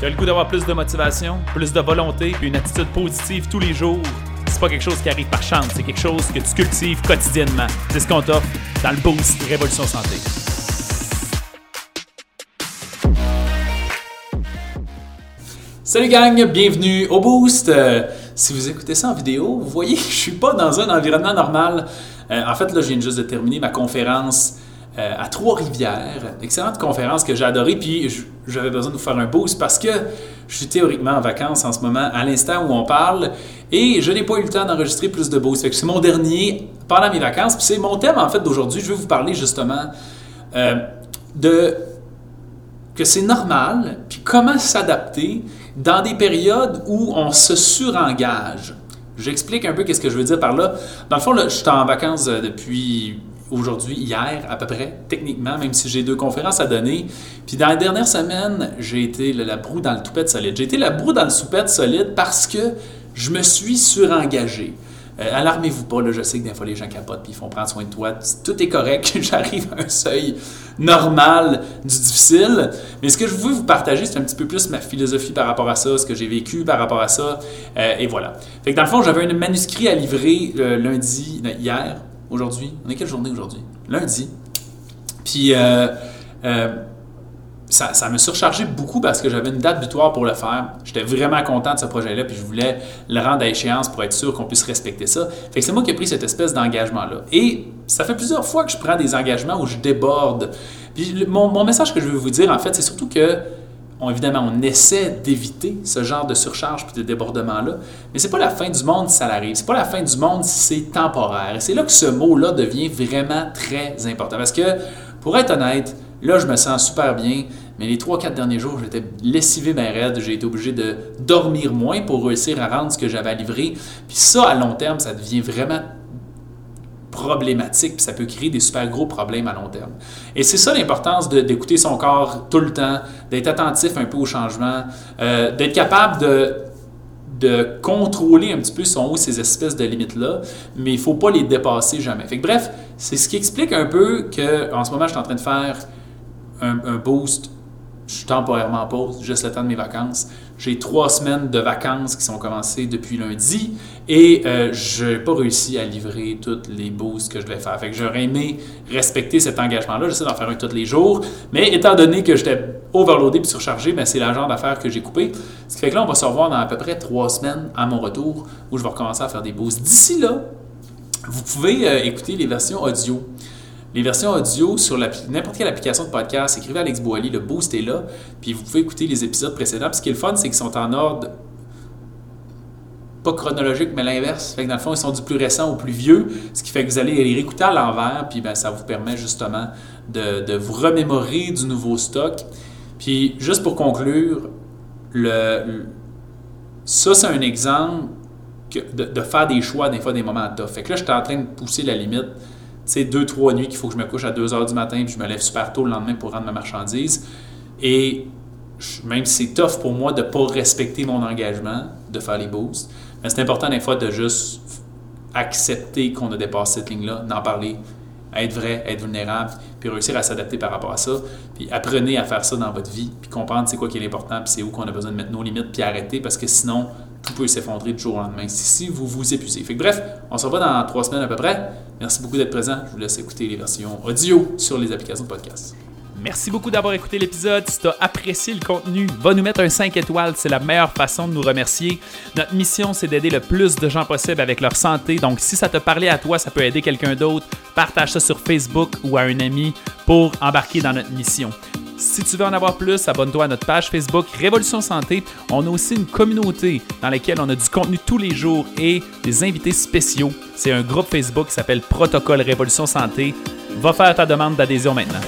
Tu as le goût d'avoir plus de motivation, plus de volonté, puis une attitude positive tous les jours. C'est pas quelque chose qui arrive par chance, c'est quelque chose que tu cultives quotidiennement. C'est ce qu'on t'offre dans le Boost Révolution Santé. Salut gang, bienvenue au Boost. Si vous écoutez ça en vidéo, vous voyez que je suis pas dans un environnement normal. En fait, là, je viens juste de terminer ma conférence à Trois-Rivières. Excellente conférence que j'ai adorée, puis j'avais besoin de vous faire un boost parce que je suis théoriquement en vacances en ce moment, à l'instant où on parle, et je n'ai pas eu le temps d'enregistrer plus de boosts. Fait que c'est mon dernier pendant mes vacances, puis c'est mon thème en fait d'aujourd'hui. Je vais vous parler justement de que c'est normal, puis comment s'adapter dans des périodes où on se surengage. J'explique un peu qu'est-ce que je veux dire par là. Dans le fond, là, je suis en vacances depuis aujourd'hui, hier, à peu près, techniquement, même si j'ai deux conférences à donner. Puis dans la dernière semaine, j'ai été la broue dans le toupette solide. J'ai été la broue dans le soupette solide parce que je me suis surengagé. Alarmez-vous pas, là, je sais que des fois les gens capotent puis ils font prendre soin de toi. Tout est correct, j'arrive à un seuil normal du difficile. Mais ce que je veux vous partager, c'est un petit peu plus ma philosophie par rapport à ça, ce que j'ai vécu par rapport à ça. Et voilà. Fait que dans le fond, j'avais un manuscrit à livrer hier. Aujourd'hui, on est quelle journée aujourd'hui? Lundi. Puis ça me surchargeait beaucoup parce que j'avais une date butoir pour le faire. J'étais vraiment content de ce projet-là, puis je voulais le rendre à échéance pour être sûr qu'on puisse respecter ça. Fait que c'est moi qui ai pris cette espèce d'engagement-là. Et ça fait plusieurs fois que je prends des engagements où je déborde. Puis mon message que je veux vous dire, en fait, c'est surtout que évidemment, on essaie d'éviter ce genre de surcharge et de débordement-là, mais c'est pas la fin du monde si ça arrive. C'est pas la fin du monde si c'est temporaire. Et c'est là que ce mot-là devient vraiment très important. Parce que, pour être honnête, là, je me sens super bien, mais les 3-4 derniers jours, j'étais lessivé bien raide. J'ai été obligé de dormir moins pour réussir à rendre ce que j'avais à livrer. Puis ça, à long terme, ça devient vraiment problématique, puis ça peut créer des super gros problèmes à long terme. Et c'est ça l'importance d'écouter son corps tout le temps, d'être attentif un peu aux changements, d'être capable de contrôler un petit peu son haut, ces espèces de limites-là, mais il ne faut pas les dépasser jamais. Fait que bref, c'est ce qui explique un peu qu'en ce moment, je suis en train de faire un boost. Je suis temporairement en pause, juste le temps de mes vacances. J'ai 3 semaines de vacances qui sont commencées depuis lundi et je n'ai pas réussi à livrer toutes les boosts que je devais faire. Fait que j'aurais aimé respecter cet engagement-là. J'essaie d'en faire un tous les jours, mais étant donné que j'étais overloadé et surchargé, bien, c'est le genre d'affaires que j'ai coupé. Ce qui fait que là, on va se revoir dans à peu près 3 semaines à mon retour où je vais recommencer à faire des boosts. D'ici là, vous pouvez écouter les versions audio. Les versions audio sur n'importe quelle application de podcast, écrivez Alex Boily, le boost est là, puis vous pouvez écouter les épisodes précédents. Puis ce qui est le fun, c'est qu'ils sont en ordre, pas chronologique, mais l'inverse. Fait que dans le fond, ils sont du plus récent au plus vieux, ce qui fait que vous allez les réécouter à l'envers, puis bien, ça vous permet justement de vous remémorer du nouveau stock. Puis juste pour conclure, ça c'est un exemple de faire des choix des fois des moments tough. Fait que là, j'étais en train de pousser la limite. C'est 2-3 nuits qu'il faut que je me couche à 2h du matin puis je me lève super tôt le lendemain pour rendre ma marchandise. Et même si c'est tough pour moi de ne pas respecter mon engagement, de faire les boosts, mais c'est important des fois de juste accepter qu'on a dépassé cette ligne-là, d'en parler, être vrai, être vulnérable, puis réussir à s'adapter par rapport à ça. Puis apprenez à faire ça dans votre vie, puis comprendre c'est quoi qui est important, puis c'est où qu'on a besoin de mettre nos limites, puis arrêter parce que sinon, tout peut s'effondrer du jour au lendemain si vous vous épuisez. Fait que bref, on se revoit dans 3 semaines à peu près. Merci beaucoup d'être présent. Je vous laisse écouter les versions audio sur les applications de podcast. Merci beaucoup d'avoir écouté l'épisode. Si tu as apprécié le contenu, va nous mettre un 5 étoiles. C'est la meilleure façon de nous remercier. Notre mission, c'est d'aider le plus de gens possible avec leur santé. Donc, si ça te parlait à toi, ça peut aider quelqu'un d'autre. Partage ça sur Facebook ou à un ami pour embarquer dans notre mission. Si tu veux en avoir plus, abonne-toi à notre page Facebook Révolution Santé. On a aussi une communauté dans laquelle on a du contenu tous les jours et des invités spéciaux. C'est un groupe Facebook qui s'appelle Protocole Révolution Santé. Va faire ta demande d'adhésion maintenant.